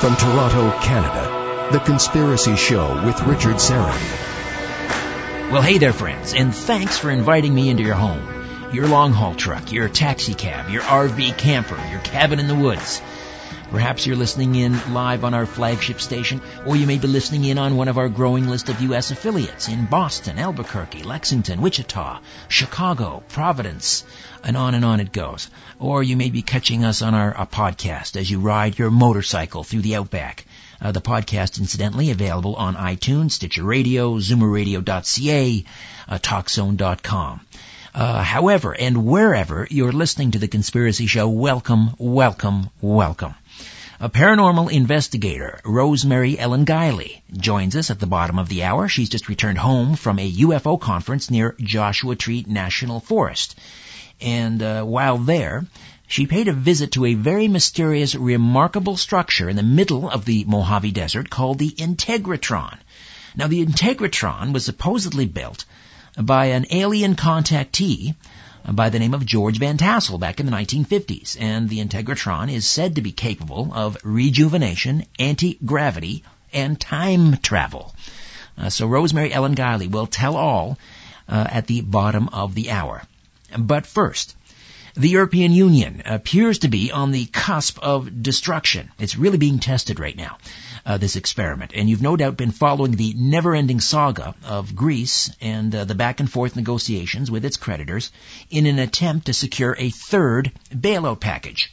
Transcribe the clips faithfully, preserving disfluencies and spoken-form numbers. From Toronto, Canada, The Conspiracy Show with Richard Seren. Well, hey there, friends, and thanks for inviting me into your home. Your long-haul truck, your taxi cab, your R V camper, your cabin in the woods. Perhaps you're listening in live on our flagship station, or you may be listening in on one of our growing list of U S affiliates in Boston, Albuquerque, Lexington, Wichita, Chicago, Providence, and on and on it goes. Or you may be catching us on our, our podcast as you ride your motorcycle through the outback. Uh, the podcast, incidentally, available on iTunes, Stitcher Radio, Zoomer Radio dot C A, uh, Talk Zone dot com. Uh, however, and wherever you're listening to The Conspiracy Show, welcome, welcome, welcome. A paranormal investigator, Rosemary Ellen Guiley, joins us at the bottom of the hour. She's just returned home from a U F O conference near Joshua Tree National Forest. And uh, while there, she paid a visit to a very mysterious, remarkable structure in the middle of the Mojave Desert called the Integratron. Now, the Integratron was supposedly built by an alien contactee by the name of George Van Tassel back in the nineteen fifties, and the Integratron is said to be capable of rejuvenation, anti-gravity, and time travel. Uh, so Rosemary Ellen Guiley will tell all uh, at the bottom of the hour. But first, the European Union appears to be on the cusp of destruction. It's really being tested right now, uh, this experiment. And you've no doubt been following the never-ending saga of Greece and uh, the back-and-forth negotiations with its creditors in an attempt to secure a third bailout package.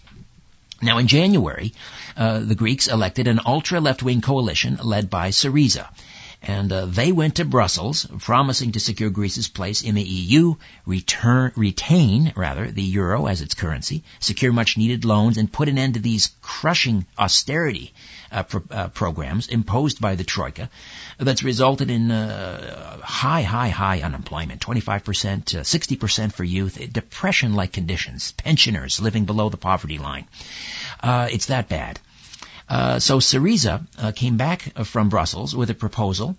Now, in January, uh, the Greeks elected an ultra-left-wing coalition led by Syriza. And uh, they went to Brussels, promising to secure Greece's place in the E U, return, retain, rather, the euro as its currency, secure much-needed loans, and put an end to these crushing austerity uh, pro- uh, programs imposed by the Troika that's resulted in uh, high, high, high unemployment, twenty-five percent, to sixty percent for youth, depression-like conditions, pensioners living below the poverty line. Uh, it's that bad. Uh, so Syriza uh, came back from Brussels with a proposal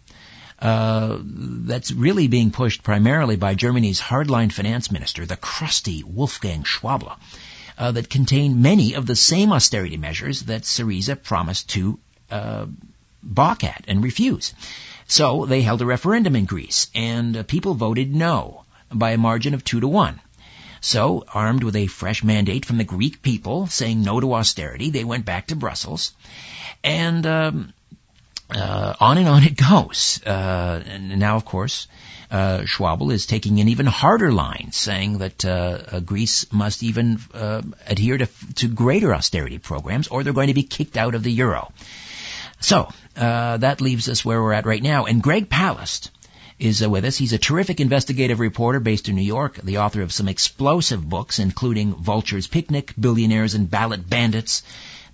uh, that's really being pushed primarily by Germany's hardline finance minister, the crusty Wolfgang Schwabla, uh, that contained many of the same austerity measures that Syriza promised to uh, balk at and refuse. So they held a referendum in Greece, and uh, people voted no by a margin of two to one. So, armed with a fresh mandate from the Greek people saying no to austerity, they went back to Brussels. And um, uh, on and on it goes. Uh, and now, of course, uh, Schwabel is taking an even harder line, saying that uh, uh, Greece must even uh, adhere to, to greater austerity programs, or they're going to be kicked out of the euro. So, uh, that leaves us where we're at right now. And Greg Palast is uh, with us. He's a terrific investigative reporter based in New York, the author of some explosive books, including Vulture's Picnic, Billionaires and Ballot Bandits,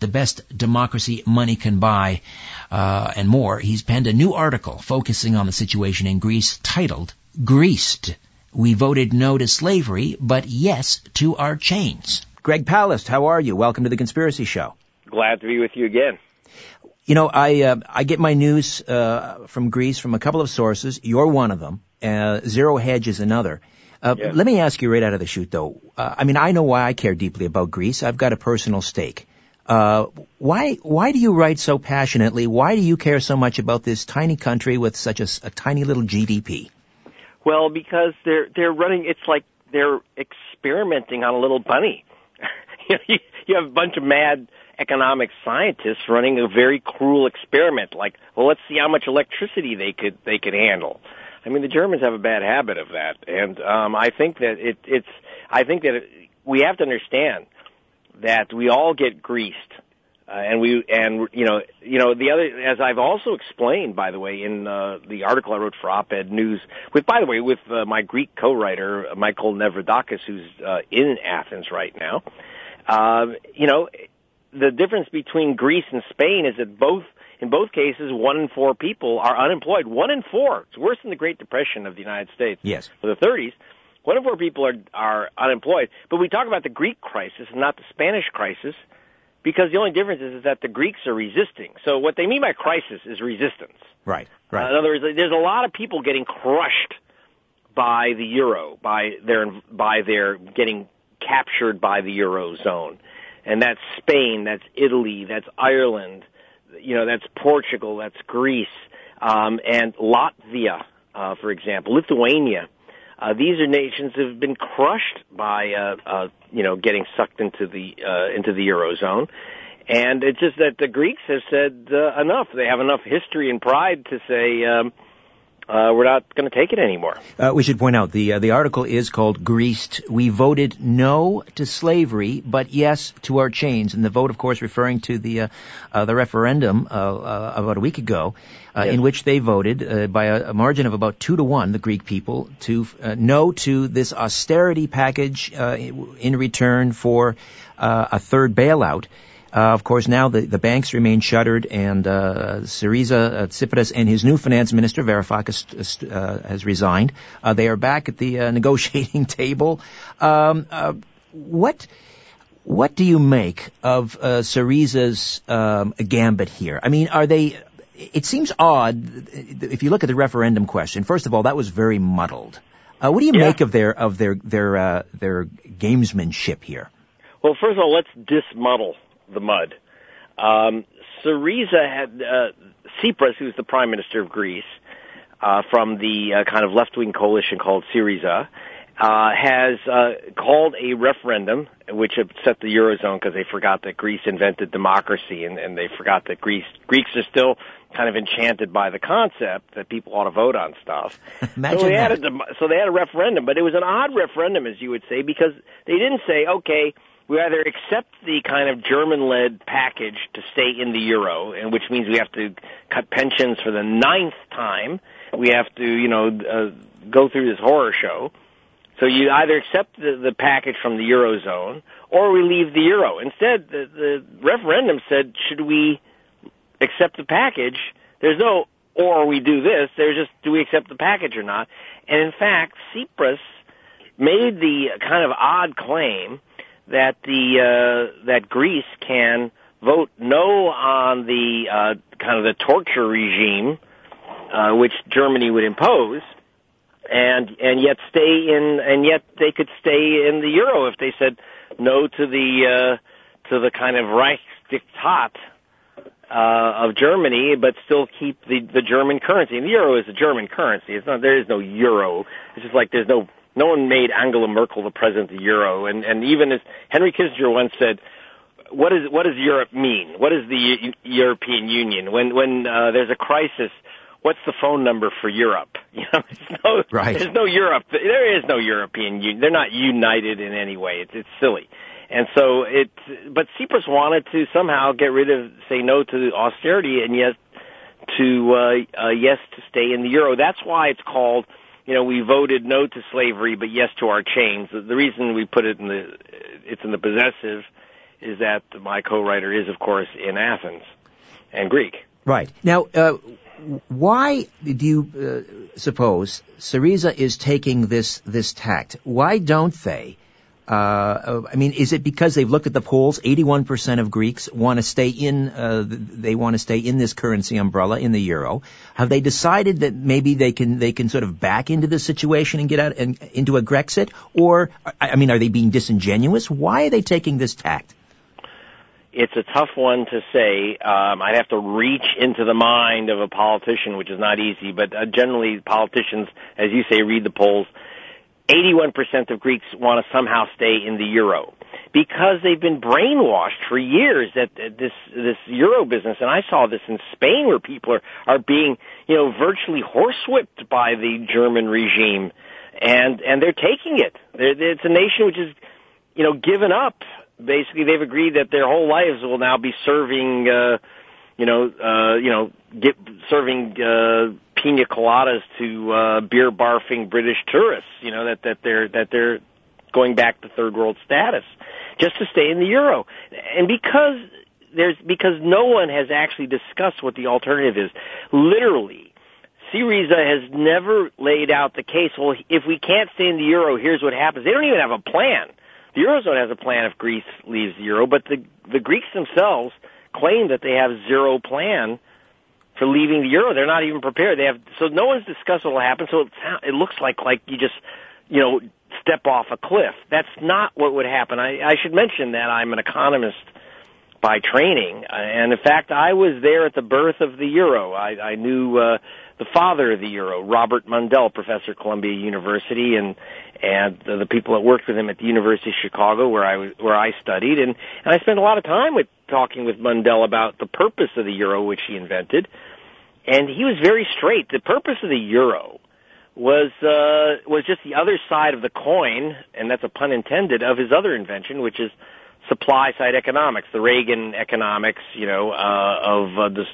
The Best Democracy Money Can Buy, uh, and more. He's penned a new article focusing on the situation in Greece titled, Greased, We Voted No to Slavery, But Yes to Our Chains. Greg Palast, how are you? Welcome to The Conspiracy Show. Glad to be with you again. You know, I uh, I get my news uh, from Greece from a couple of sources. You're one of them. Uh, Zero Hedge is another. Uh, yeah. Let me ask you right out of the chute, though. Uh, I mean, I know why I care deeply about Greece. I've got a personal stake. Uh, why why do you write so passionately? Why do you care so much about this tiny country with such a, a tiny little G D P? Well, because they're they're running. It's like they're experimenting on a little bunny. You have a bunch of mad economic scientists running a very cruel experiment, like, well, let's see how much electricity they could they could handle. I mean, the Germans have a bad habit of that, and um, I think that it, it's. I think that it, we have to understand that we all get greased, uh, and we and you know you know the other, as I've also explained, by the way, in uh, the article I wrote for OpEd News, with by the way with uh, my Greek co-writer Michael Nevradakis, who's uh, in Athens right now. Uh, you know. The difference between Greece and Spain is that both, in both cases, one in four people are unemployed. One in four. It's worse than the Great Depression of the United States. Yes. For the thirties, one in four people are, are unemployed. But we talk about the Greek crisis and not the Spanish crisis because the only difference is, is that the Greeks are resisting. So what they mean by crisis is resistance. Right, right. Uh, in other words, there's a lot of people getting crushed by the euro, by their, by their getting captured by the eurozone. And that's Spain, that's Italy, that's Ireland, you know, that's Portugal, that's Greece, um, and Latvia, uh, for example, Lithuania. Uh, these are nations that have been crushed by, uh, uh, you know, getting sucked into the uh, into the Eurozone. And it's just that the Greeks have said uh, enough. They have enough history and pride to say, um, uh, we're not going to take it anymore. Uh, we should point out the uh, the article is called Greased. We voted no to slavery, but yes to our chains. And the vote, of course, referring to the uh, uh, the referendum uh, uh, about a week ago. Uh, yes. In which they voted uh, by a, a margin of about two to one, the Greek people, to uh, no to this austerity package uh, in return for uh, a third bailout. Uh, of course, now the, the banks remain shuttered, and uh, Syriza, uh, Tsipras, and his new finance minister, Varoufakis, uh, has resigned. Uh, they are back at the uh, negotiating table. Um, uh, what... What do you make of uh, Syriza's um, gambit here? I mean, are they... It seems odd, if you look at the referendum question, first of all, that was very muddled. Uh, what do you yeah. make of their of their their uh, their gamesmanship here? Well, first of all, let's dismuddle the mud. Um, Syriza had uh, Tsipras, who's the prime minister of Greece, uh, from the uh, kind of left-wing coalition called Syriza, uh, has uh, called a referendum, which upset the Eurozone because they forgot that Greece invented democracy, and, and they forgot that Greece Greeks are still kind of enchanted by the concept that people ought to vote on stuff. Imagine so they that. had a so they had a referendum, but it was an odd referendum, as you would say, because they didn't say, okay, we either accept the kind of German-led package to stay in the euro, and which means we have to cut pensions for the ninth time, we have to, you know, uh, go through this horror show. So you either accept the, the package from the Eurozone, or we leave the euro. Instead, the, the referendum said, should we accept the package? There's no, or we do this. There's just, do we accept the package or not? And in fact, Tsipras made the kind of odd claim that the uh, that Greece can vote no on the uh, kind of the torture regime uh, which Germany would impose. And and yet stay in and yet they could stay in the euro if they said no to the uh, to the kind of Reichsdiktat uh, of Germany, but still keep the, the German currency. And the euro is the German currency. It's not there is no euro. It's just like there's no no one made Angela Merkel the president of the euro. And and even as Henry Kissinger once said, what is what does Europe mean? What is the U- European Union when when uh, there's a crisis? What's the phone number for Europe? You know, there's no, right. there's no Europe. There is no European Union. They're not united in any way. It's, it's silly. And so it, but Tsipras wanted to somehow get rid of, say no to austerity and yes to, uh, uh, yes to stay in the euro. That's why it's called, you know, we voted no to slavery, but yes to our chains. The reason we put it in the, it's in the possessive is that my co-writer is, of course, in Athens and Greek. Right. Now, uh, why do you uh, suppose Syriza is taking this this tact? Why don't they? Uh, I mean, is it because they've looked at the polls? eighty-one percent of Greeks want to stay in. Uh, they want to stay in this currency umbrella in the euro. Have they decided that maybe they can they can sort of back into this situation and get out and into a Grexit? Or I mean, are they being disingenuous? Why are they taking this tact? It's a tough one to say. Um, I'd have to reach into the mind of a politician, which is not easy. But uh, generally, politicians, as you say, read the polls. eighty-one percent of Greeks want to somehow stay in the euro because they've been brainwashed for years that uh, this this euro business. And I saw this in Spain, where people are are being, you know, virtually horsewhipped by the German regime, and and they're taking it. They're, it's a nation which is, you know, given up. Basically, they've agreed that their whole lives will now be serving, uh, you know, uh, you know, get, serving uh, pina coladas to uh, beer barfing British tourists. You know that that they're that they're going back to third world status just to stay in the euro, and because there's because no one has actually discussed what the alternative is. Literally, Syriza has never laid out the case. Well, if we can't stay in the euro, here's what happens. They don't even have a plan. The Eurozone has a plan if Greece leaves the euro, but the, the Greeks themselves claim that they have zero plan for leaving the euro. They're not even prepared. They have, so no one's discussed what will happen. So it, it looks like, like you just, you know, step off a cliff. That's not what would happen. I, I should mention that I'm an economist by training. And in fact, I was there at the birth of the euro. I, I knew uh, the father of the euro, Robert Mundell, professor at Columbia University, and and the, the people that worked with him at the University of Chicago, where I was, where I studied, and, and I spent a lot of time with talking with Mundell about the purpose of the euro, which he invented. And he was very straight. The purpose of the euro was uh, was just the other side of the coin, and that's a pun intended, of his other invention, which is supply-side economics, the Reagan economics, you know, uh, of uh, this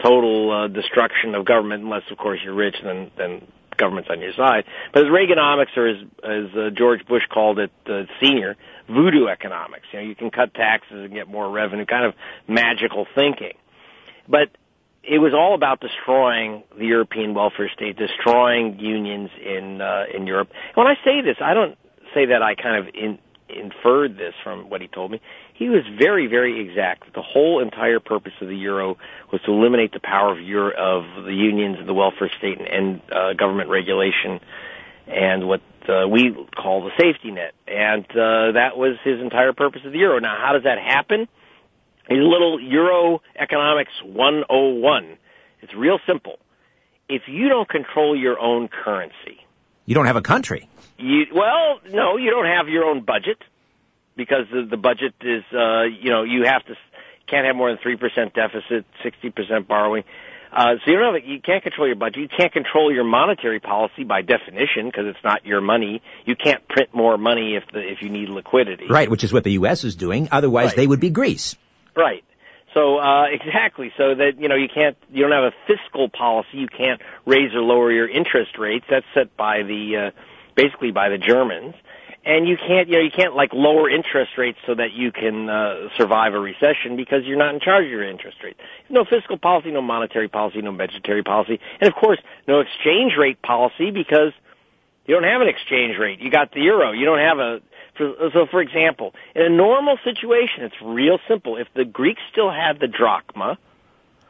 total uh, destruction of government, unless, of course, you're rich, then then government's on your side. But as Reaganomics, or as, as uh, George Bush called it, uh, senior, voodoo economics. You know, you can cut taxes and get more revenue, kind of magical thinking. But it was all about destroying the European welfare state, destroying unions in uh, in Europe. And when I say this, I don't say that I kind of in, inferred this from what he told me. He was very, very exact. The whole entire purpose of the euro was to eliminate the power of Euro, of the unions and the welfare state and, and uh, government regulation and what uh, we call the safety net. And uh, that was his entire purpose of the euro. Now, how does that happen? A little Euro Economics one oh one. It's real simple. If you don't control your own currency... You don't have a country. You, well, no, you don't have your own budget, because the, the budget is, uh, you know, you have to can't have more than three percent deficit, sixty percent borrowing. Uh, so you don't have, you can't control your budget. You can't control your monetary policy by definition, because it's not your money. You can't print more money if the, if you need liquidity. Right, which is what the U S is doing. Otherwise, right. They would be Greece. Right. So, uh, exactly. So that, you know, you can't, you don't have a fiscal policy. You can't raise or lower your interest rates. That's set by the, uh, basically by the Germans. And you can't, you know, you can't like lower interest rates so that you can, uh, survive a recession, because you're not in charge of your interest rates. No fiscal policy, no monetary policy, no budgetary policy. And of course, no exchange rate policy, because you don't have an exchange rate. You got the euro. You don't have a, So, for example, in a normal situation, it's real simple. If the Greeks still had the drachma,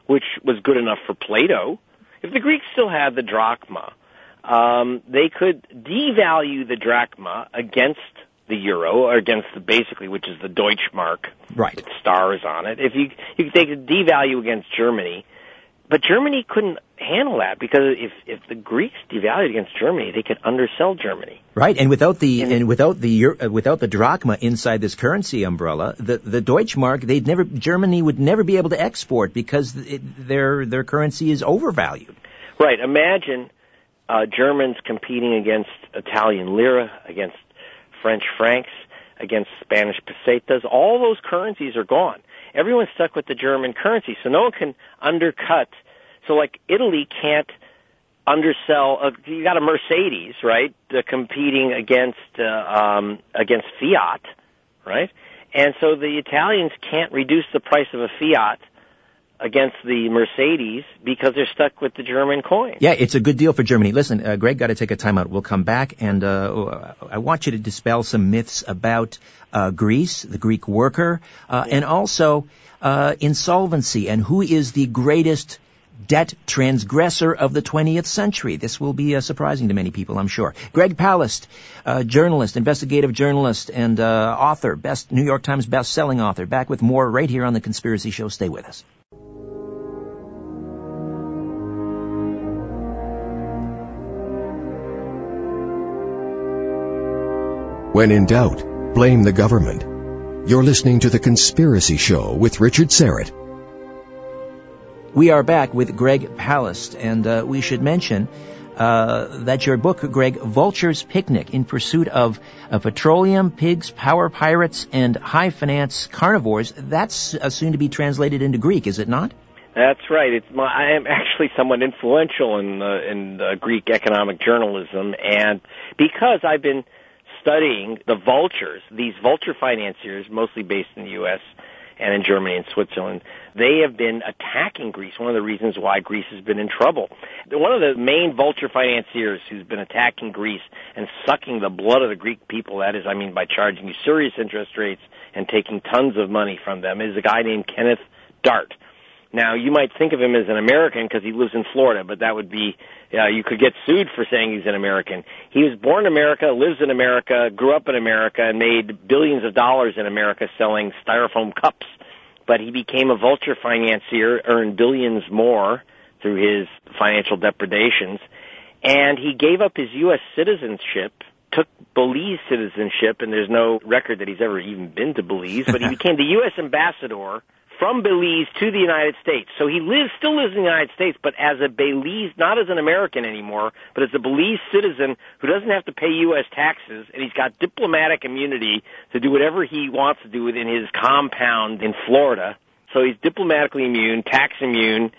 which was good enough for Plato, if the Greeks still had the drachma, um, they could devalue the drachma against the euro, or against the basically, which is the Deutschmark, right, with stars on it. If you, you they could devalue against Germany, but Germany couldn't handle that, because if, if the Greeks devalued against Germany, they could undersell Germany. Right, and without the and, and without the uh, without the drachma inside this currency umbrella, the the Deutschmark, they'd never Germany would never be able to export, because it, their their currency is overvalued. Right. Imagine uh, Germans competing against Italian lira, against French francs, against Spanish pesetas. All those currencies are gone. Everyone's stuck with the German currency, so no one can undercut. So, like, Italy can't undersell. Uh, you got a Mercedes, right, uh, competing against uh, um, against Fiat, right? And so the Italians can't reduce the price of a Fiat against the Mercedes, because they're stuck with the German coin. Yeah, it's a good deal for Germany. Listen, uh, Greg, got to take a time out. We'll come back, and uh, I want you to dispel some myths about uh, Greece, the Greek worker, uh, yeah. and also uh, insolvency, and who is the greatest debt transgressor of the twentieth century. This will be uh, surprising to many people, I'm sure. Greg Palast, uh, journalist, investigative journalist, and uh, author, best New York Times best-selling author, back with more right here on The Conspiracy Show. Stay with us. When in doubt, blame the government. You're listening to The Conspiracy Show with Richard Seren. We are back with Greg Palast, and uh, we should mention uh, that your book, Greg, Vulture's Picnic, In Pursuit of uh, Petroleum, Pigs, Power Pirates, and High Finance Carnivores, that's uh, soon to be translated into Greek, is it not? That's right. It's my, I am actually somewhat influential in, uh, in uh, Greek economic journalism, and because I've been studying the vultures, these vulture financiers, mostly based in the U S and in Germany and Switzerland, they have been attacking Greece. One of the reasons why Greece has been in trouble. One of the main vulture financiers who's been attacking Greece and sucking the blood of the Greek people, that is, I mean, by charging you serious interest rates and taking tons of money from them, is a guy named Kenneth Dart. Now, you might think of him as an American because he lives in Florida, but that would be, uh, you could get sued for saying he's an American. He was born in America, lives in America, grew up in America, and made billions of dollars in America selling styrofoam cups but he became a vulture financier, earned billions more through his financial depredations, and he gave up his U S citizenship, took Belize citizenship, and there's no record that he's ever even been to Belize, but he became the U S ambassador from Belize to the United States. So he lives, still lives in the United States, but as a Belize, not as an American anymore, but as a Belize citizen who doesn't have to pay U S taxes, and he's got diplomatic immunity to do whatever he wants to do within his compound in Florida. So he's diplomatically immune, tax immune,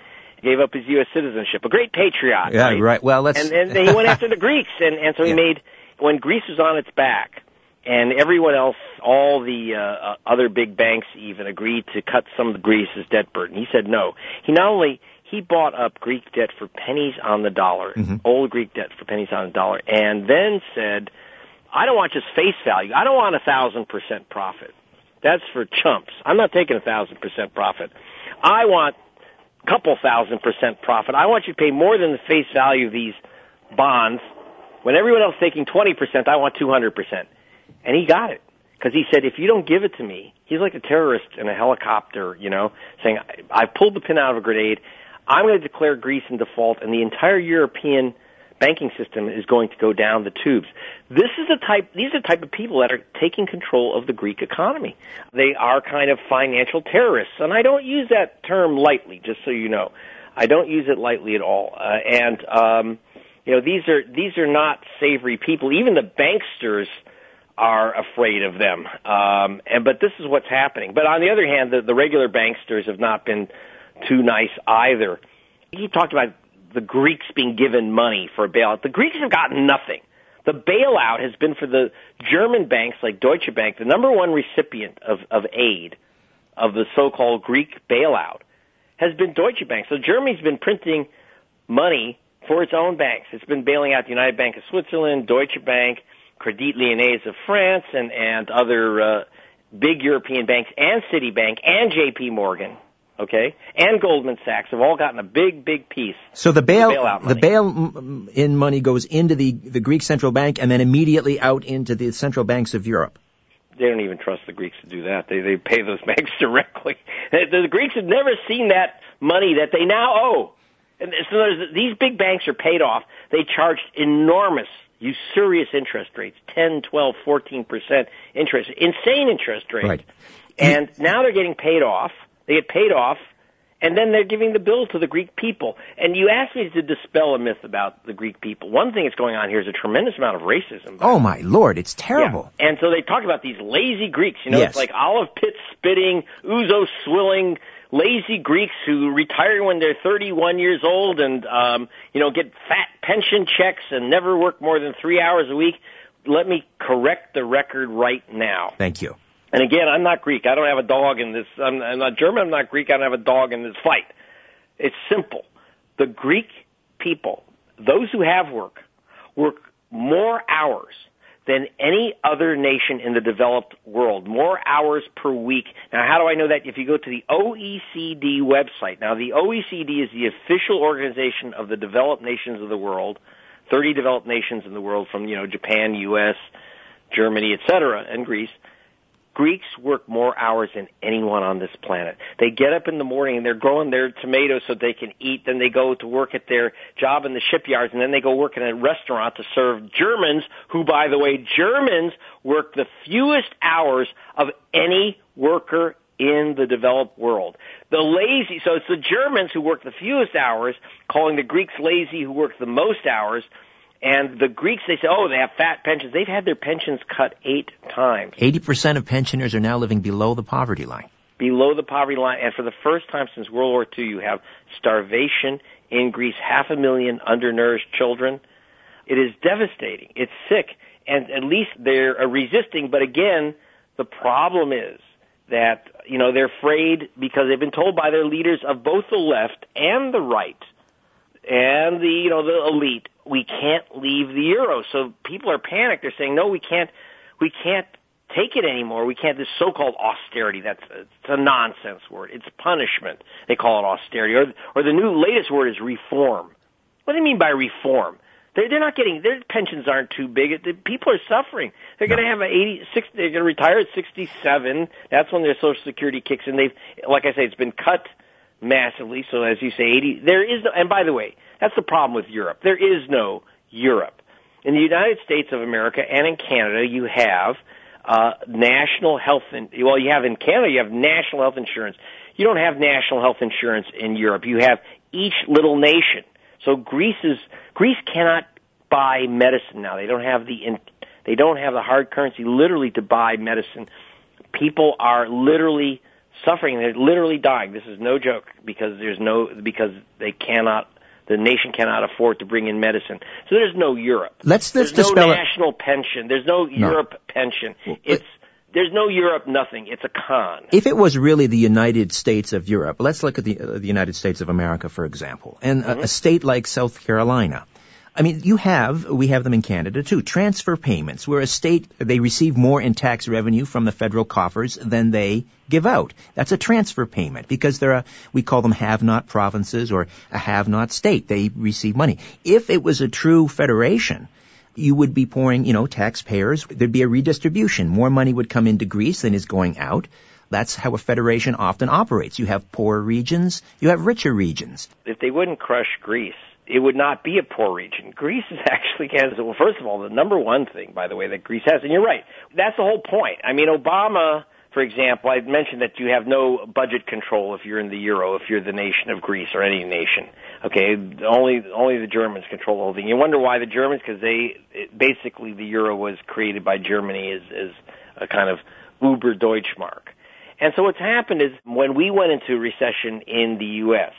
gave up his U S citizenship. A great patriot. Yeah, right. right. Well, let's... And, and then he went after the Greeks, and, and so he yeah. made... When Greece was on its back, and everyone else, all the uh, other big banks even agreed to cut some of Greece's debt burden. He said no. He not only, he bought up Greek debt for pennies on the dollar, mm-hmm. old Greek debt for pennies on the dollar, and then said, I don't want just face value. I don't want a one thousand percent profit. That's for chumps. I'm not taking a one thousand percent profit. I want a couple thousand percent profit. I want you to pay more than the face value of these bonds. When everyone else is taking twenty percent, I want two hundred percent. And he got it. Because he said, if you don't give it to me, he's like a terrorist in a helicopter, you know, saying, I pulled the pin out of a grenade. I'm going to declare Greece in default, and the entire European banking system is going to go down the tubes. This is the type, these are the type of people that are taking control of the Greek economy. They are kind of financial terrorists. And I don't use that term lightly, just so you know. I don't use it lightly at all. Uh, and, um, You know, these are these are not savory people. Even the banksters are afraid of them. Um, and but this is what's happening. But on the other hand, the, the regular banksters have not been too nice either. He talked about the Greeks being given money for a bailout. The Greeks have gotten nothing. The bailout has been for the German banks like Deutsche Bank, the number one recipient of, of aid of the so-called Greek bailout has been Deutsche Bank. So Germany's been printing money for its own banks. It's been bailing out the United Bank of Switzerland, Deutsche Bank, Credit Lyonnais of France, and, and other uh, big European banks, and Citibank, and J P. Morgan, okay, and Goldman Sachs have all gotten a big, big piece. So the bail, bailout money. The bail-in money goes into the, the Greek central bank and then immediately out into the central banks of Europe. They don't even trust the Greeks to do that. They, they pay those banks directly. The Greeks have never seen that money that they now owe. And so these big banks are paid off. They charged enormous, usurious interest rates, ten, twelve, fourteen percent interest, insane interest rates. Right. And now they're getting paid off. They get paid off, and then they're giving the bill to the Greek people. And you asked me to dispel a myth about the Greek people. One thing that's going on here is a tremendous amount of racism. Oh, my Lord, it's terrible. Yeah. And so they talk about these lazy Greeks. You know, yes. It's like olive pit spitting, ouzo-swilling lazy Greeks who retire when they're thirty-one years old and, um, you know, get fat pension checks and never work more than three hours a week. Let me correct the record right now. Thank you. And again, I'm not Greek. I don't have a dog in this. I'm, I'm not German. I'm not Greek. I don't have a dog in this fight. It's simple. The Greek people, those who have work, work more hours than any other nation in the developed world, more hours per week. Now, how do I know that? If you go to the O E C D website. Now, the O E C D is the official organization of the developed nations of the world, thirty developed nations in the world from, you know, Japan, U S, Germany, et cetera, and Greece. Greeks work more hours than anyone on this planet. They get up in the morning and they're growing their tomatoes so they can eat. Then they go to work at their job in the shipyards, and then they go work in a restaurant to serve Germans who, by the way, Germans work the fewest hours of any worker in the developed world. The lazy, so it's the Germans who work the fewest hours, calling the Greeks lazy who work the most hours. And the Greeks, they say, oh, they have fat pensions. They've had their pensions cut eight times. eighty percent of pensioners are now living below the poverty line. Below the poverty line. And for the first time since World War Two, you have starvation in Greece, half a million undernourished children. It is devastating. It's sick. And at least they're resisting. But again, the problem is that, you know, they're afraid because they've been told by their leaders of both the left and the right and the, you know, the elite, we can't leave the euro. So people are panicked. They're saying, no, we can't, we can't take it anymore. We can't, this so-called austerity, that's a, it's a nonsense word. It's punishment. They call it austerity. Or, or the new latest word is reform. What do you mean by reform? They're, they're not getting, their pensions aren't too big. The people are suffering. They're no. going to have an eighty-six, they're going to retire at sixty-seven. That's when their Social Security kicks in. They've, like I say, it's been cut massively. So as you say, eighty, there is no, and by the way, that's the problem with Europe. There is no Europe. In the United States of America and in Canada, you have uh, national health, in, well, you have in Canada, you have national health insurance. You don't have national health insurance in Europe. You have each little nation. So Greece is Greece cannot buy medicine now. They don't have the they don't have the hard currency literally to buy medicine. People are literally suffering. They're literally dying. This is no joke because there's no because they cannot the nation cannot afford to bring in medicine. So there's no Europe. Let's let's there's no national it. pension. There's no, no. Europe pension. Well, it's There's no Europe, nothing. It's a con. If it was really the United States of Europe, let's look at the, uh, the United States of America, for example, and mm-hmm. a, a state like South Carolina. I mean, you have, we have them in Canada, too, transfer payments, where a state, they receive more in tax revenue from the federal coffers than they give out. That's a transfer payment because they're a, we call them have-not provinces or a have-not state. They receive money. If it was a true federation, you would be pouring, you know, taxpayers. There'd be a redistribution. More money would come into Greece than is going out. That's how a federation often operates. You have poorer regions. You have richer regions. If they wouldn't crush Greece, it would not be a poor region. Greece is actually, well, first of all, the number one thing, by the way, that Greece has, and you're right, that's the whole point. I mean, Obama, for example, I mentioned that you have no budget control if you're in the euro, if you're the nation of Greece or any nation. Okay, only only the Germans control the whole thing. You wonder why the Germans, because they it, basically the euro was created by Germany as, as a kind of Uber Deutschmark. And so what's happened is when we went into recession in the U S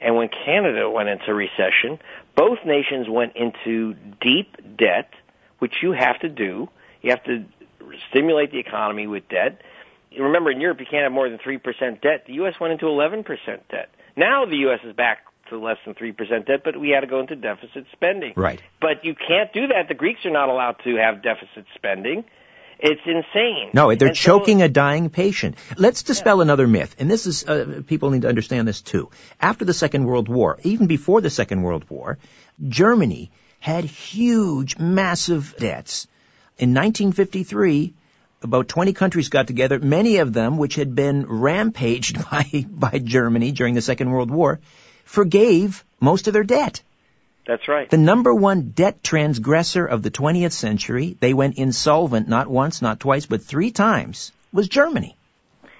and when Canada went into recession, both nations went into deep debt, which you have to do. You have to stimulate the economy with debt. Remember, in Europe, you can't have more than three percent debt. The U S went into eleven percent debt. Now the U S is back to less than three percent debt, but we had to go into deficit spending. Right. But you can't do that. The Greeks are not allowed to have deficit spending. It's insane. No, they're and choking so, a dying patient. Let's dispel yeah. another myth, and this is uh, people need to understand this too. After the Second World War, even before the Second World War, Germany had huge, massive debts. In nineteen fifty-three, about twenty countries got together, many of them which had been rampaged by, by Germany during the Second World War, forgave most of their debt. That's right. The number one debt transgressor of the twentieth century, they went insolvent not once, not twice, but three times, was Germany.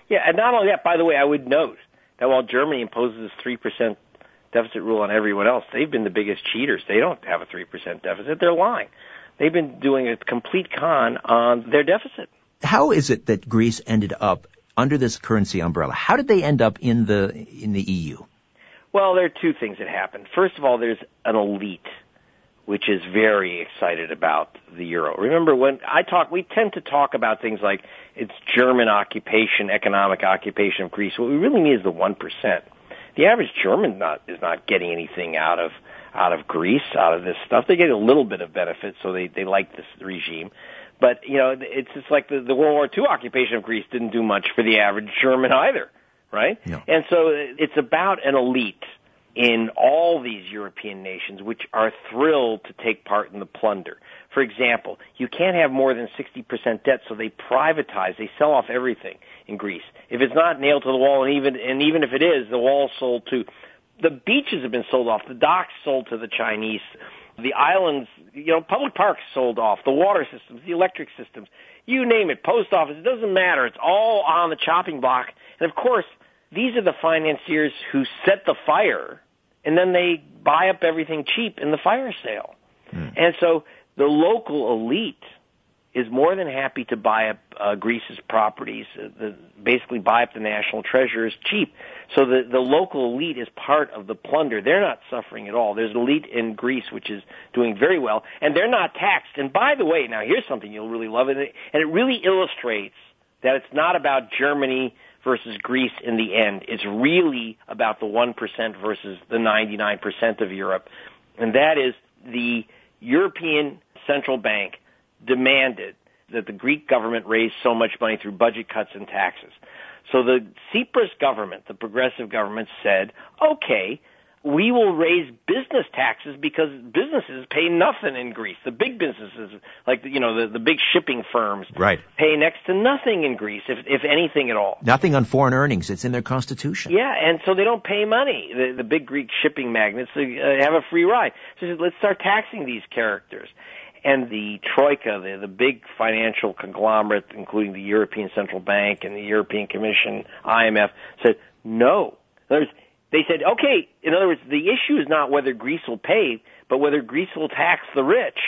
Yeah, and not only that, by the way, I would note that while Germany imposes three percent deficit rule on everyone else, they've been the biggest cheaters. They don't have a three percent deficit. They're lying. They've been doing a complete con on their deficit. How is it that Greece ended up under this currency umbrella? How did they end up in the in the E U? Well, there are two things that happened. First of all, there's an elite which is very excited about the euro. Remember, when I talk, we tend to talk about things like it's German occupation, economic occupation of Greece. What we really mean is the one percent. The average German not, is not getting anything out of out of Greece, out of this stuff. They get a little bit of benefit, so they, they like this regime. But, you know, it's just like the, the World War Two occupation of Greece didn't do much for the average German either, right? No. And so it's about an elite in all these European nations which are thrilled to take part in the plunder. For example, you can't have more than sixty percent debt, so they privatize, they sell off everything in Greece. If it's not nailed to the wall, and even and even if it is, the wall's sold to... The beaches have been sold off. The docks sold to the Chinese. The islands, you know, public parks sold off. The water systems, the electric systems, you name it, post office, it doesn't matter. It's all on the chopping block. And, of course, these are the financiers who set the fire, and then they buy up everything cheap in the fire sale. Mm. And so the local elite is more than happy to buy up uh, Greece's properties, uh, the, basically buy up the national treasures cheap. So the, the local elite is part of the plunder. They're not suffering at all. There's an elite in Greece which is doing very well, and they're not taxed. And by the way, now here's something you'll really love, and it, and it really illustrates that it's not about Germany versus Greece in the end. It's really about the one percent versus the ninety-nine percent of Europe, and that is the European Central Bank demanded that the Greek government raise so much money through budget cuts and taxes. So the Tsipras government, the progressive government, said, okay, we will raise business taxes because businesses pay nothing in Greece. The big businesses, like, you know, the, the big shipping firms, right, pay next to nothing in Greece, if, if anything at all. Nothing on foreign earnings. It's in their constitution. Yeah, and so they don't pay money. The, the big Greek shipping magnates they, uh, have a free ride. So let's start taxing these characters. And the Troika, the, the big financial conglomerate, including the European Central Bank and the European Commission, I M F, said no. In other words, they said, okay, in other words, the issue is not whether Greece will pay, but whether Greece will tax the rich.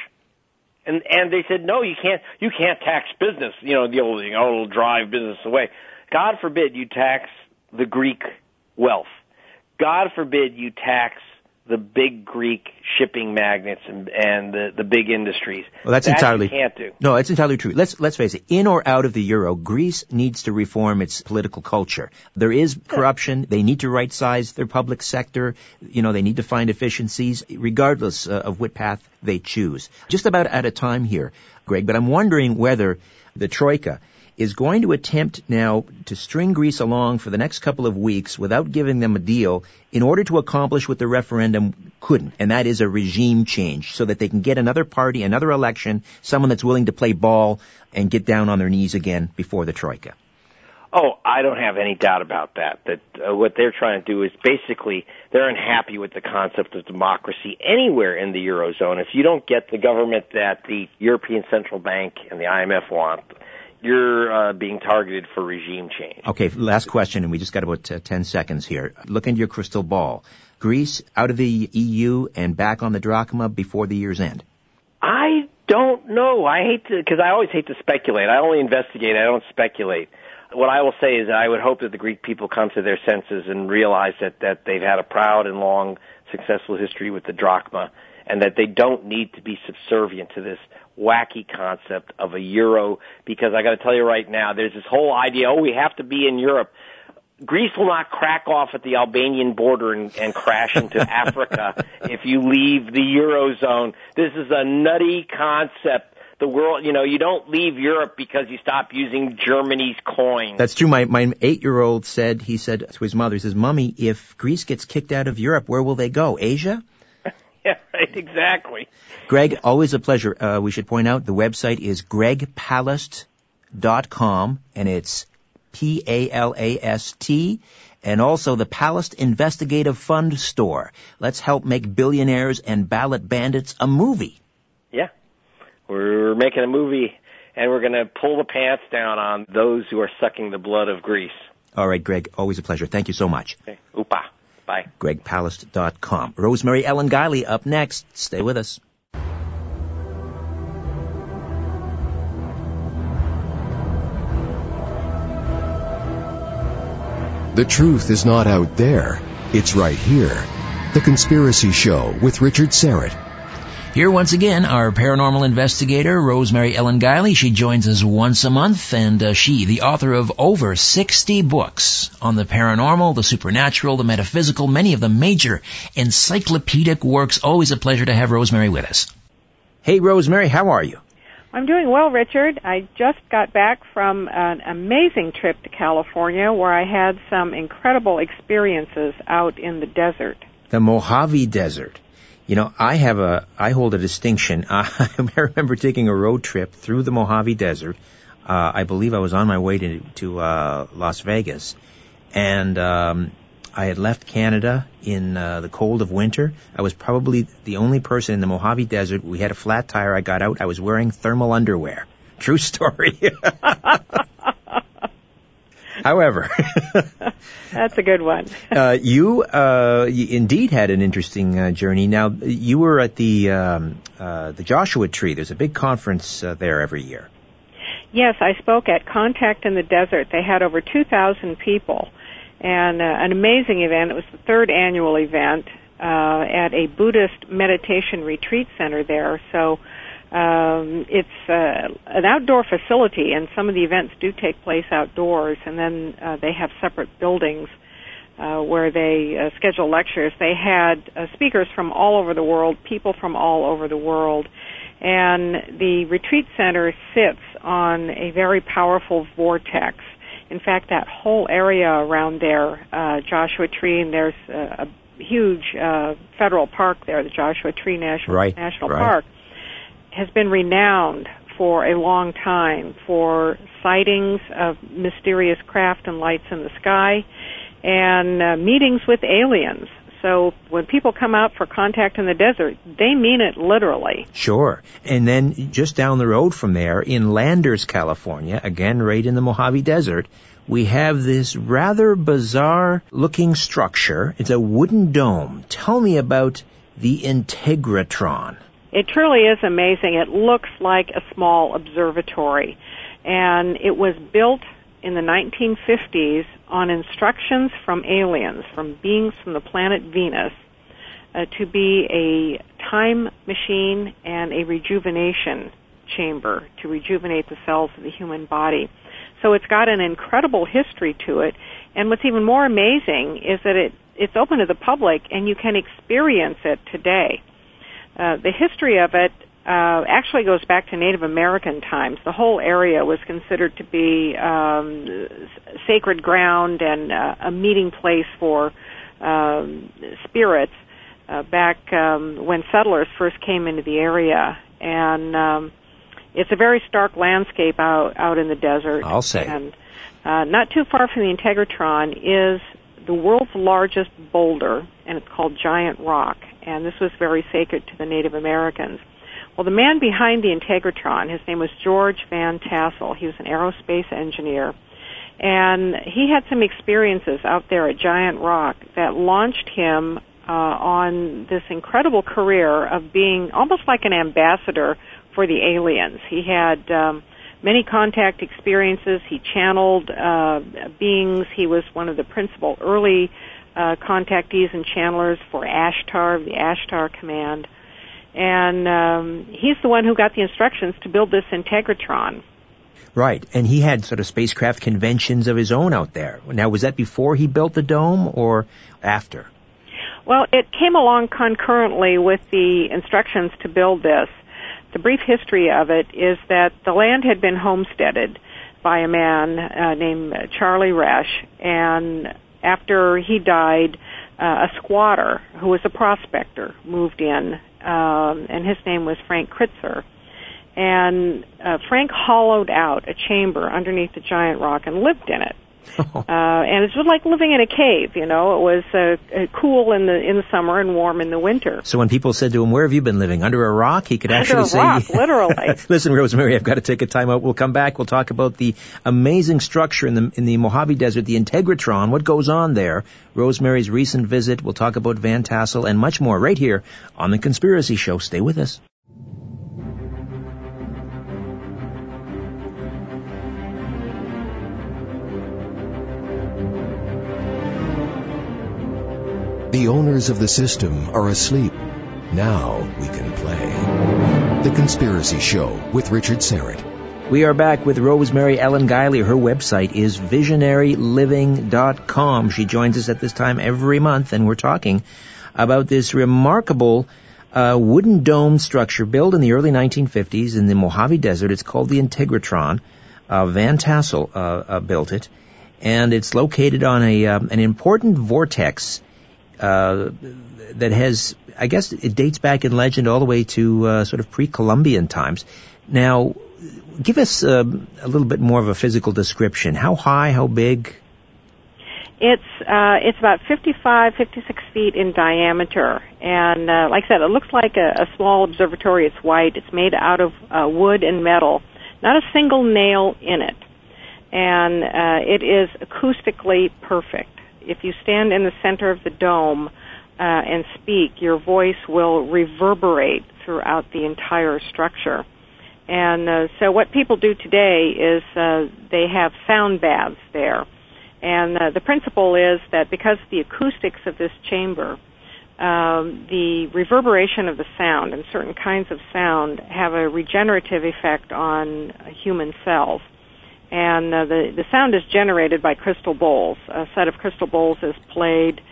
And and they said, no, you can't you can't tax business, you know, the old thing, oh, it'll drive business away. God forbid you tax the Greek wealth. God forbid you tax the big Greek shipping magnates and, and the, the big industries. Well, that's that entirely you can't do. No, that's entirely true. Let's let's face it. In or out of the euro, Greece needs to reform its political culture. There is corruption. They need to right-size their public sector. You know, they need to find efficiencies, regardless uh, of what path they choose. Just about out of time here, Greg. But I'm wondering whether the Troika is going to attempt now to string Greece along for the next couple of weeks without giving them a deal in order to accomplish what the referendum couldn't, and that is a regime change so that they can get another party, another election, someone that's willing to play ball and get down on their knees again before the Troika. Oh, I don't have any doubt about that, that uh, what they're trying to do is basically they're unhappy with the concept of democracy anywhere in the Eurozone. If you don't get the government that the European Central Bank and the I M F want, you're uh, being targeted for regime change. Okay, last question, and we just got about uh, ten seconds here. Look into your crystal ball. Greece out of the E U and back on the drachma before the year's end. I don't know. I hate to, because I always hate to speculate. I only investigate. I don't speculate. What I will say is I would hope that the Greek people come to their senses and realize that, that they've had a proud and long, successful history with the drachma, and that they don't need to be subservient to this wacky concept of a euro, because I got to tell you right now, there's this whole idea, oh, we have to be in Europe. Greece will not crack off at the Albanian border and, and crash into Africa if you leave the Eurozone. This is a nutty concept. The world, you know, you don't leave Europe because you stop using Germany's coin. That's true. My my eight-year-old said, he said to his mother, he says, Mommy, if Greece gets kicked out of Europe, where will they go? Asia? Yeah, right, exactly. Greg, always a pleasure. Uh, we should point out the website is greg palast dot com, and it's P A L A S T, and also the Palast Investigative Fund Store. Let's help make Billionaires and Ballot Bandits a movie. Yeah, we're making a movie, and we're going to pull the pants down on those who are sucking the blood of Greece. All right, Greg, always a pleasure. Thank you so much. Okay. Oopah. Bye. greg palast dot com. Rosemary Ellen Guiley up next. Stay with us. The truth is not out there. It's right here. The Conspiracy Show with Richard Seren. Here once again, our paranormal investigator, Rosemary Ellen Guiley. She joins us once a month, and uh, she, the author of over sixty books on the paranormal, the supernatural, the metaphysical, many of the major encyclopedic works. Always a pleasure to have Rosemary with us. Hey, Rosemary, how are you? I'm doing well, Richard. I just got back from an amazing trip to California where I had some incredible experiences out in the desert. The Mojave Desert. You know, I have a, I hold a distinction. I, I remember taking a road trip through the Mojave Desert. Uh, I believe I was on my way to, to, uh, Las Vegas. And, um, I had left Canada in, uh, the cold of winter. I was probably the only person in the Mojave Desert. We had a flat tire. I got out. I was wearing thermal underwear. True story. However, that's a good one. uh, you, uh, you indeed had an interesting uh, journey. Now, you were at the um, uh, the Joshua Tree. There's a big conference uh, there every year. Yes, I spoke at Contact in the Desert. They had over two thousand people, and uh, an amazing event. It was the third annual event uh, at a Buddhist meditation retreat center there. So. Um, it's uh, an outdoor facility, and some of the events do take place outdoors, and then uh, they have separate buildings uh, where they uh, schedule lectures. They had uh, speakers from all over the world, people from all over the world, and the retreat center sits on a very powerful vortex. In fact, that whole area around there, uh, Joshua Tree, and there's a, a huge uh, federal park there, the Joshua Tree National, right, National right. Park, has been renowned for a long time for sightings of mysterious craft and lights in the sky and uh, meetings with aliens. So when people come out for Contact in the Desert, they mean it literally. Sure. And then just down the road from there, in Landers, California, again right in the Mojave Desert, we have this rather bizarre-looking structure. It's a wooden dome. Tell me about the Integratron. It truly is amazing. It looks like a small observatory. And it was built in the nineteen fifties on instructions from aliens, from beings from the planet Venus, uh, to be a time machine and a rejuvenation chamber to rejuvenate the cells of the human body. So it's got an incredible history to it. And what's even more amazing is that it, it's open to the public and you can experience it today. Uh, the history of it Uh, actually goes back to Native American times. The whole area was considered to be um, sacred ground and uh, a meeting place for um, spirits uh, back um, when settlers first came into the area. And um, it's a very stark landscape out, out in the desert. I'll say. And uh, not too far from the Integratron is the world's largest boulder, and it's called Giant Rock. And this was very sacred to the Native Americans. Well, the man behind the Integratron, his name was George Van Tassel. He was an aerospace engineer. And he had some experiences out there at Giant Rock that launched him uh, on this incredible career of being almost like an ambassador for the aliens. He had um, many contact experiences. He channeled uh, beings. He was one of the principal early uh, contactees and channelers for Ashtar, the Ashtar Command. And um, he's the one who got the instructions to build this Integratron. Right, and he had sort of spacecraft conventions of his own out there. Now, was that before he built the dome or after? Well, it came along concurrently with the instructions to build this. The brief history of it is that the land had been homesteaded by a man uh, named Charlie Resch, and after he died, uh, a squatter who was a prospector moved in. Um, and his name was Frank Kritzer. And uh, Frank hollowed out a chamber underneath the Giant Rock and lived in it. uh, and it was like living in a cave, you know. It was uh, cool in the in the summer and warm in the winter. So when people said to him, "Where have you been living? Under a rock?" He could actually say, "Under a rock, literally." Listen, Rosemary, I've got to take a time out. We'll come back. We'll talk about the amazing structure in the in the Mojave Desert, the Integratron, what goes on there, Rosemary's recent visit. We'll talk about Van Tassel and much more right here on The Conspiracy Show. Stay with us. The owners of the system are asleep. Now we can play. The Conspiracy Show with Richard Serrett. We are back with Rosemary Ellen Guiley. Her website is visionary living dot com. She joins us at this time every month, and we're talking about this remarkable uh, wooden dome structure built in the early nineteen fifties in the Mojave Desert. It's called the Integratron. Uh, Van Tassel uh, uh, built it, and it's located on a um, an important vortex Uh, that has, I guess it dates back in legend all the way to uh, sort of pre-Columbian times. Now, give us uh, a little bit more of a physical description. How high, how big? It's uh, it's about fifty-five, fifty-six feet in diameter. And uh, like I said, it looks like a, a small observatory. It's white. It's made out of uh, wood and metal. Not a single nail in it. And uh, it is acoustically perfect. If you stand in the center of the dome uh, and speak, your voice will reverberate throughout the entire structure. And uh, so what people do today is uh, they have sound baths there. And uh, the principle is that because of the acoustics of this chamber, um, the reverberation of the sound and certain kinds of sound have a regenerative effect on human cells. And uh, the, the sound is generated by crystal bowls. A set of crystal bowls is played,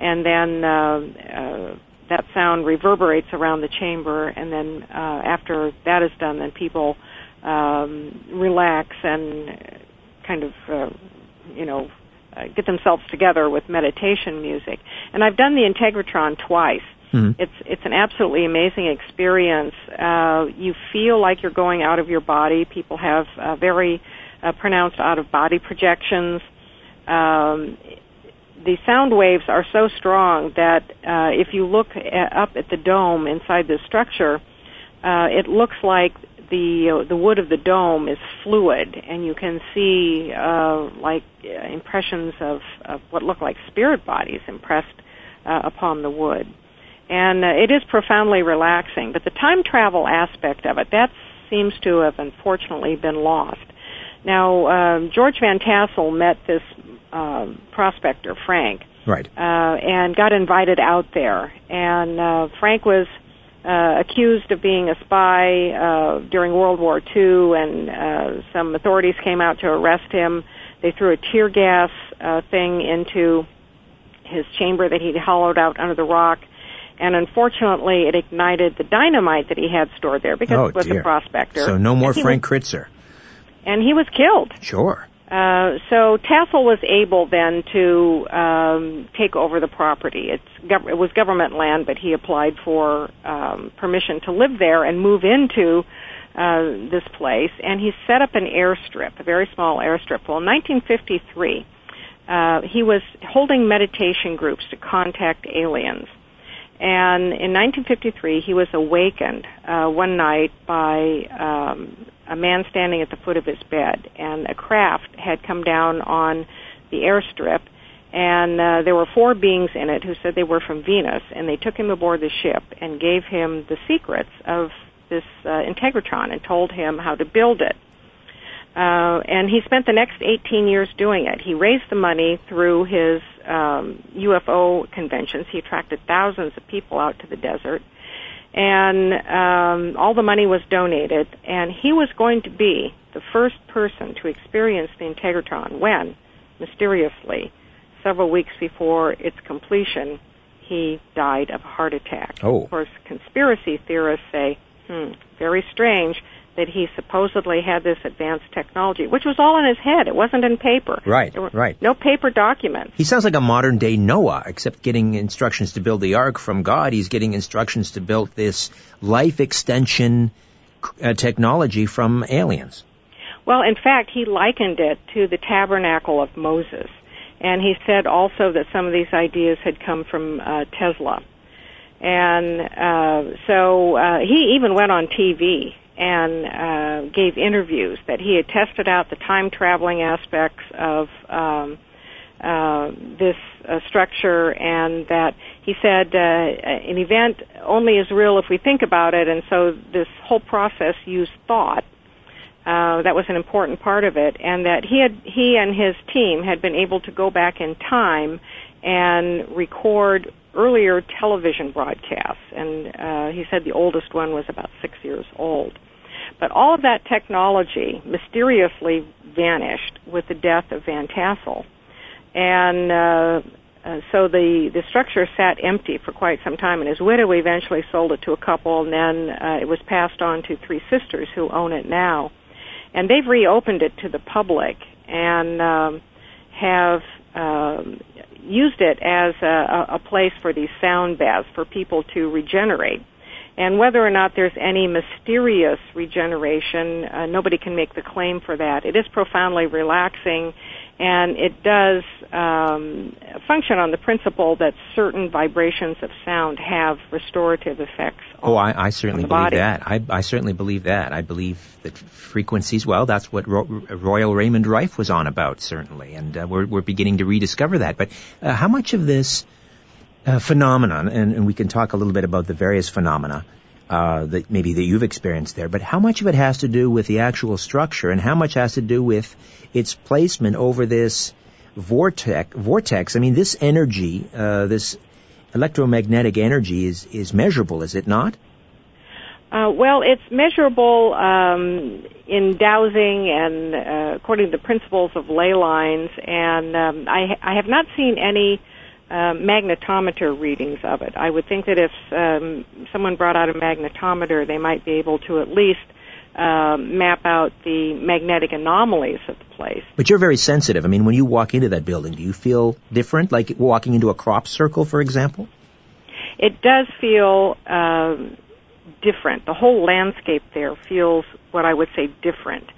and then uh, uh, that sound reverberates around the chamber, and then uh, after that is done, then people um, relax and kind of uh, you know, uh, get themselves together with meditation music. And I've done the Integratron twice. Mm-hmm. It's it's an absolutely amazing experience. Uh, you feel like you're going out of your body. People have uh, very uh, pronounced out-of-body projections. Um, the sound waves are so strong that uh, if you look at, up at the dome inside this structure, uh, it looks like the uh, the wood of the dome is fluid, and you can see uh, like uh, impressions of, of what look like spirit bodies impressed uh, upon the wood. And uh, it is profoundly relaxing. But the time travel aspect of it, that seems to have unfortunately been lost. Now, um, George Van Tassel met this uh, prospector, Frank, right, uh, and got invited out there. And uh, Frank was uh, accused of being a spy uh, during World War Two, and uh, some authorities came out to arrest him. They threw a tear gas uh, thing into his chamber that he'd hollowed out under the rock. And unfortunately, it ignited the dynamite that he had stored there because oh, he was dear. a prospector. So no more Frank was, Kritzer. And he was killed. Sure. Uh, so Tassel was able then to um, take over the property. It's gov- it was government land, but he applied for um, permission to live there and move into uh, this place. And he set up an airstrip, a very small airstrip. Well, in nineteen fifty-three, uh, he was holding meditation groups to contact aliens. And in nineteen fifty-three, he was awakened uh, one night by um, a man standing at the foot of his bed. And a craft had come down on the airstrip, and uh, there were four beings in it who said they were from Venus, and they took him aboard the ship and gave him the secrets of this uh, Integratron and told him how to build it. Uh, and he spent the next eighteen years doing it. He raised the money through his um, U F O conventions. He attracted thousands of people out to the desert. And um, all the money was donated. And he was going to be the first person to experience the Integratron when, mysteriously, several weeks before its completion, he died of a heart attack. Oh. Of course, conspiracy theorists say, hmm, very strange, that he supposedly had this advanced technology, which was all in his head. It wasn't in paper. Right, there were right. No paper documents. He sounds like a modern-day Noah, except getting instructions to build the ark from God. He's getting instructions to build this life extension uh, technology from aliens. Well, in fact, he likened it to the tabernacle of Moses. And he said also that some of these ideas had come from uh, Tesla. And uh, so uh, he even went on T V and uh, gave interviews that he had tested out the time-traveling aspects of um, uh, this uh, structure, and that he said uh, an event only is real if we think about it, and so this whole process used thought. Uh, that was an important part of it, and that he, had, he and his team had been able to go back in time and record earlier television broadcasts, and uh, he said the oldest one was about six years old. But all of that technology mysteriously vanished with the death of Van Tassel. And uh, uh, so the, the structure sat empty for quite some time, and his widow eventually sold it to a couple, and then uh, it was passed on to three sisters who own it now. And they've reopened it to the public and um, have... Um, used it as a, a place for these sound baths for people to regenerate. And whether or not there's any mysterious regeneration, uh, nobody can make the claim for that. It is profoundly relaxing, and it does um, function on the principle that certain vibrations of sound have restorative effects on the body. Oh, I, I certainly believe that. I, I certainly believe that. I believe that frequencies, well, that's what Ro- Royal Raymond Rife was on about, certainly, and uh, we're, we're beginning to rediscover that. But uh, how much of this... Uh, phenomenon, and, and we can talk a little bit about the various phenomena uh, that maybe that you've experienced there, but how much of it has to do with the actual structure and how much has to do with its placement over this vortex? vortex? I mean, this energy, uh, this electromagnetic energy is, is measurable, is it not? Uh, well, it's measurable um, in dowsing and uh, according to the principles of ley lines, and um, I, I have not seen any Uh, magnetometer readings of it. I would think that if um, someone brought out a magnetometer, they might be able to at least uh, map out the magnetic anomalies of the place. But you're very sensitive. I mean, when you walk into that building, do you feel different, like walking into a crop circle, for example? It does feel uh, different. The whole landscape there feels what I would say different.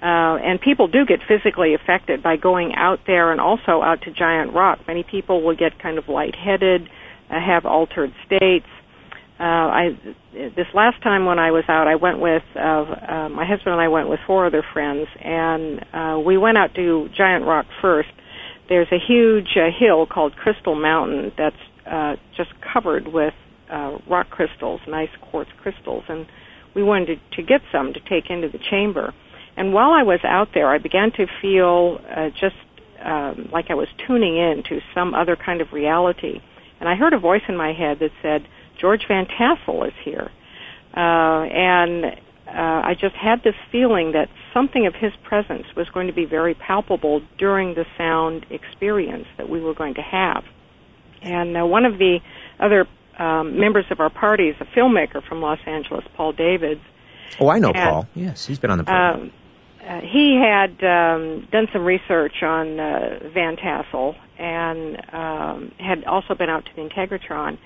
Uh, and people do get physically affected by going out there and also out to Giant Rock. Many people will get kind of lightheaded, uh, have altered states. Uh, I, this last time when I was out, I went with, uh, uh, my husband and I went with four other friends, and uh, we went out to Giant Rock first. There's a huge uh, hill called Crystal Mountain that's uh, just covered with uh, rock crystals, nice quartz crystals, and we wanted to, to get some to take into the chamber. And while I was out there, I began to feel uh, just um, like I was tuning in to some other kind of reality. And I heard a voice in my head that said, George Van Tassel is here. Uh, and uh, I just had this feeling that something of his presence was going to be very palpable during the sound experience that we were going to have. And uh, one of the other um, members of our party is a filmmaker from Los Angeles, Paul Davids. Oh, I know and, Paul. Yes, he's been on the program. Um, Uh, he had um, done some research on uh, Van Tassel and um, had also been out to the Integratron.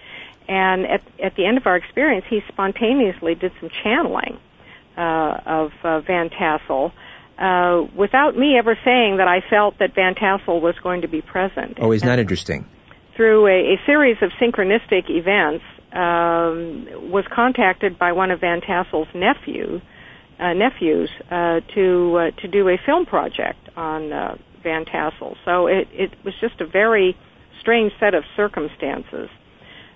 And at, at the end of our experience, he spontaneously did some channeling uh, of uh, Van Tassel uh, without me ever saying that I felt that Van Tassel was going to be present. Oh, isn't that interesting? Through a, a series of synchronistic events, um, was contacted by one of Van Tassel's nephews. Uh, nephews uh, to uh, to do a film project on uh, Van Tassel. So it, it was just a very strange set of circumstances.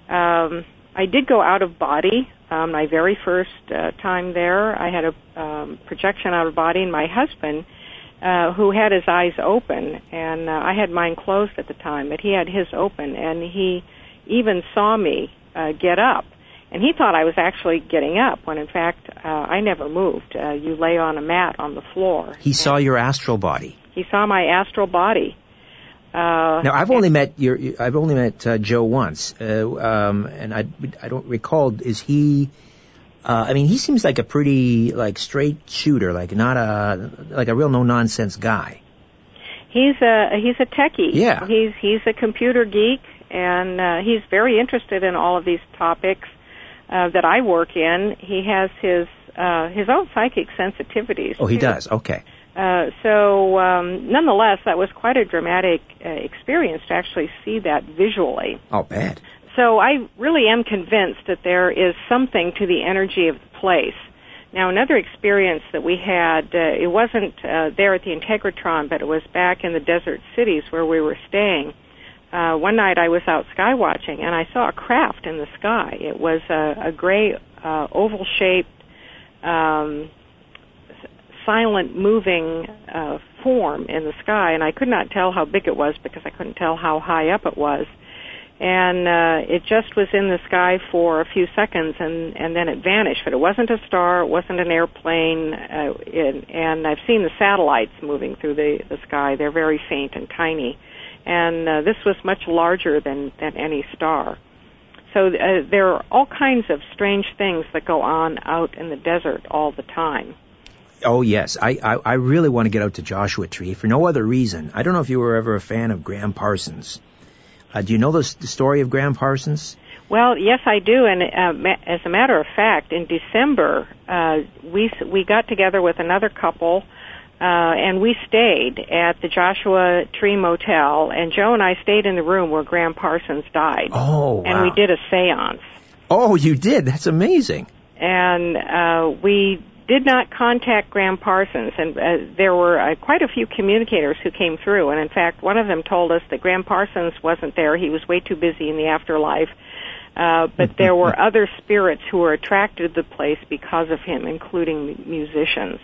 Um, I did go out of body um, my very first uh, time there. I had a um, projection out of body, and my husband, uh, who had his eyes open, and uh, I had mine closed at the time, but he had his open, and he even saw me uh, get up. And he thought I was actually getting up, when in fact uh, I never moved. Uh, you lay on a mat on the floor. He saw your astral body. He saw my astral body. Uh, now I've only met your, I've only met uh, Joe once, uh, um, and I, I don't recall. Is he? Uh, I mean, he seems like a pretty like straight shooter, like not a like a real no nonsense guy. He's a he's a techie. Yeah. He's he's a computer geek, and uh, he's very interested in all of these topics. Uh, that I work in, he has his uh, his own psychic sensitivities. Oh, he too. does? Okay. Uh, so, um, nonetheless, that was quite a dramatic uh, experience to actually see that visually. Oh, bad. So I really am convinced that there is something to the energy of the place. Now, another experience that we had, uh, it wasn't uh, there at the Integratron, but it was back in the desert cities where we were staying. Uh, one night I was out sky watching, and I saw a craft in the sky. It was a, a gray, uh, oval-shaped, um, silent, moving uh, form in the sky, and I could not tell how big it was because I couldn't tell how high up it was. And uh, it just was in the sky for a few seconds, and, and then it vanished. But it wasn't a star. It wasn't an airplane. Uh, it, and I've seen the satellites moving through the, the sky. They're very faint and tiny. And uh, this was much larger than, than any star. So uh, there are all kinds of strange things that go on out in the desert all the time. Oh, yes. I, I, I really want to get out to Joshua Tree for no other reason. I don't know if you were ever a fan of Gram Parsons. Uh, do you know the story of Gram Parsons? Well, yes, I do. And uh, ma- as a matter of fact, in December, uh, we we got together with another couple. Uh, and we stayed at the Joshua Tree Motel, and Joe and I stayed in the room where Gram Parsons died. Oh, wow. And we did a seance. Oh, you did? That's amazing. And uh, we did not contact Gram Parsons, and uh, there were uh, quite a few communicators who came through, and in fact, one of them told us that Gram Parsons wasn't there. He was way too busy in the afterlife. Uh, but there were other spirits who were attracted to the place because of him, including musicians.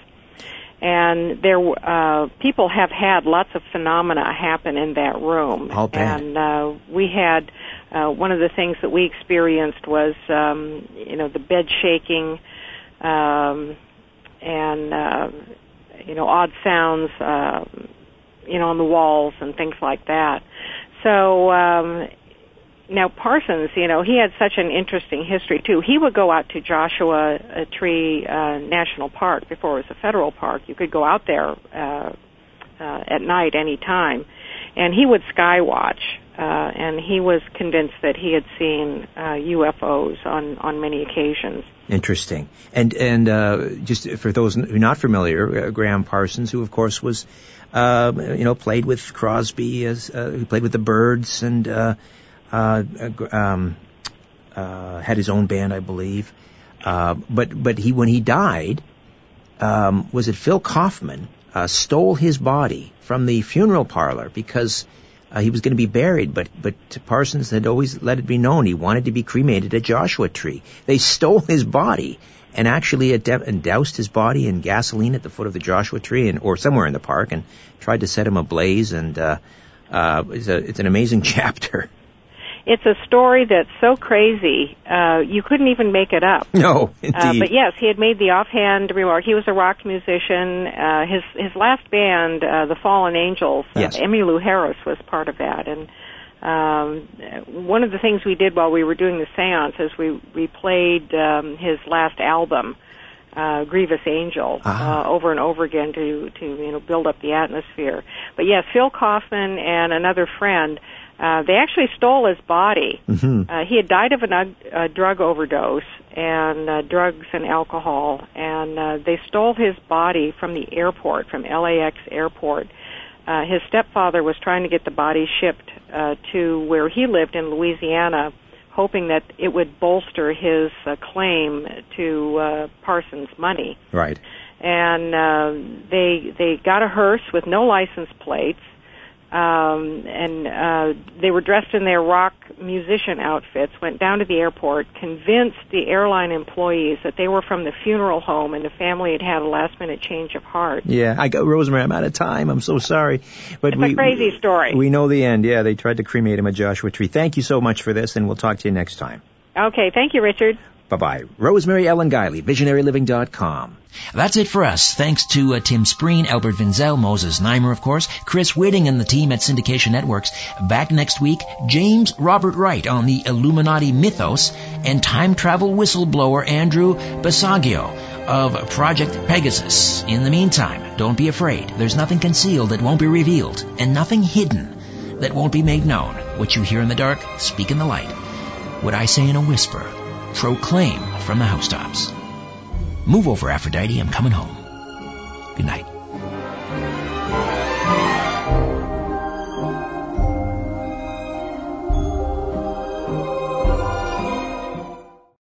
And there, uh, people have had lots of phenomena happen in that room. I'll bet. And uh, we had uh, one of the things that we experienced was, um, you know, the bed shaking, um, and uh, you know, odd sounds, uh, you know, on the walls and things like that. So um, Now, Parsons, you know, he had such an interesting history, too. He would go out to Joshua Tree uh, National Park before it was a federal park. You could go out there uh, uh, at night any time. And he would sky watch, uh, and he was convinced that he had seen uh, U F Os on, on many occasions. Interesting. And and uh, just for those who are not familiar, uh, Gram Parsons, who, of course, was, uh, you know, played with Crosby, as uh, who played with the Byrds, and... Uh, Uh, um, uh, had his own band, I believe. Uh, but but he when he died, um, was it Phil Kaufman uh, stole his body from the funeral parlor because uh, he was going to be buried. But but Parsons had always let it be known he wanted to be cremated at Joshua Tree. They stole his body and actually ad- and doused his body in gasoline at the foot of the Joshua Tree, and or somewhere in the park, and tried to set him ablaze. And uh, uh, it's a, it's an amazing chapter. It's a story that's so crazy, uh, you couldn't even make it up. No, indeed. Uh, but yes, he had made the offhand remark. He was a rock musician. Uh, his his last band, uh, the Fallen Angels, yes. uh, Emmylou Harris was part of that. And um, one of the things we did while we were doing the séance is we we played um, his last album, uh, Grievous Angel, uh-huh. uh, over and over again to to you know build up the atmosphere. But yes, Phil Kaufman and another friend. Uh, they actually stole his body. Mm-hmm. Uh, he had died of a uh, drug overdose and uh, drugs and alcohol, and uh, they stole his body from the airport, from L A X airport. Uh, his stepfather was trying to get the body shipped uh, to where he lived in Louisiana, hoping that it would bolster his uh, claim to uh, Parsons' money. Right. And uh, they they got a hearse with no license plates. Um, and uh, they were dressed in their rock musician outfits, went down to the airport, convinced the airline employees that they were from the funeral home and the family had had a last-minute change of heart. Yeah, I got, Rosemary, I'm out of time. I'm so sorry. But it's we, a crazy story. We know the end. Yeah, they tried to cremate him at Joshua Tree. Thank you so much for this, and we'll talk to you next time. Okay, thank you, Richard. Bye-bye. Rosemary Ellen Guiley, Visionary Living dot com. That's it for us. Thanks to uh, Tim Spreen, Albert Vinzel, Moses Neimer, of course, Chris Whitting, and the team at Syndication Networks. Back next week, James Robert Wright on the Illuminati mythos and time travel whistleblower Andrew Basagio of Project Pegasus. In the meantime, don't be afraid. There's nothing concealed that won't be revealed, and nothing hidden that won't be made known. What you hear in the dark, speak in the light. What I say in a whisper, proclaim from the housetops. Move over, Aphrodite, I'm coming home. Good night.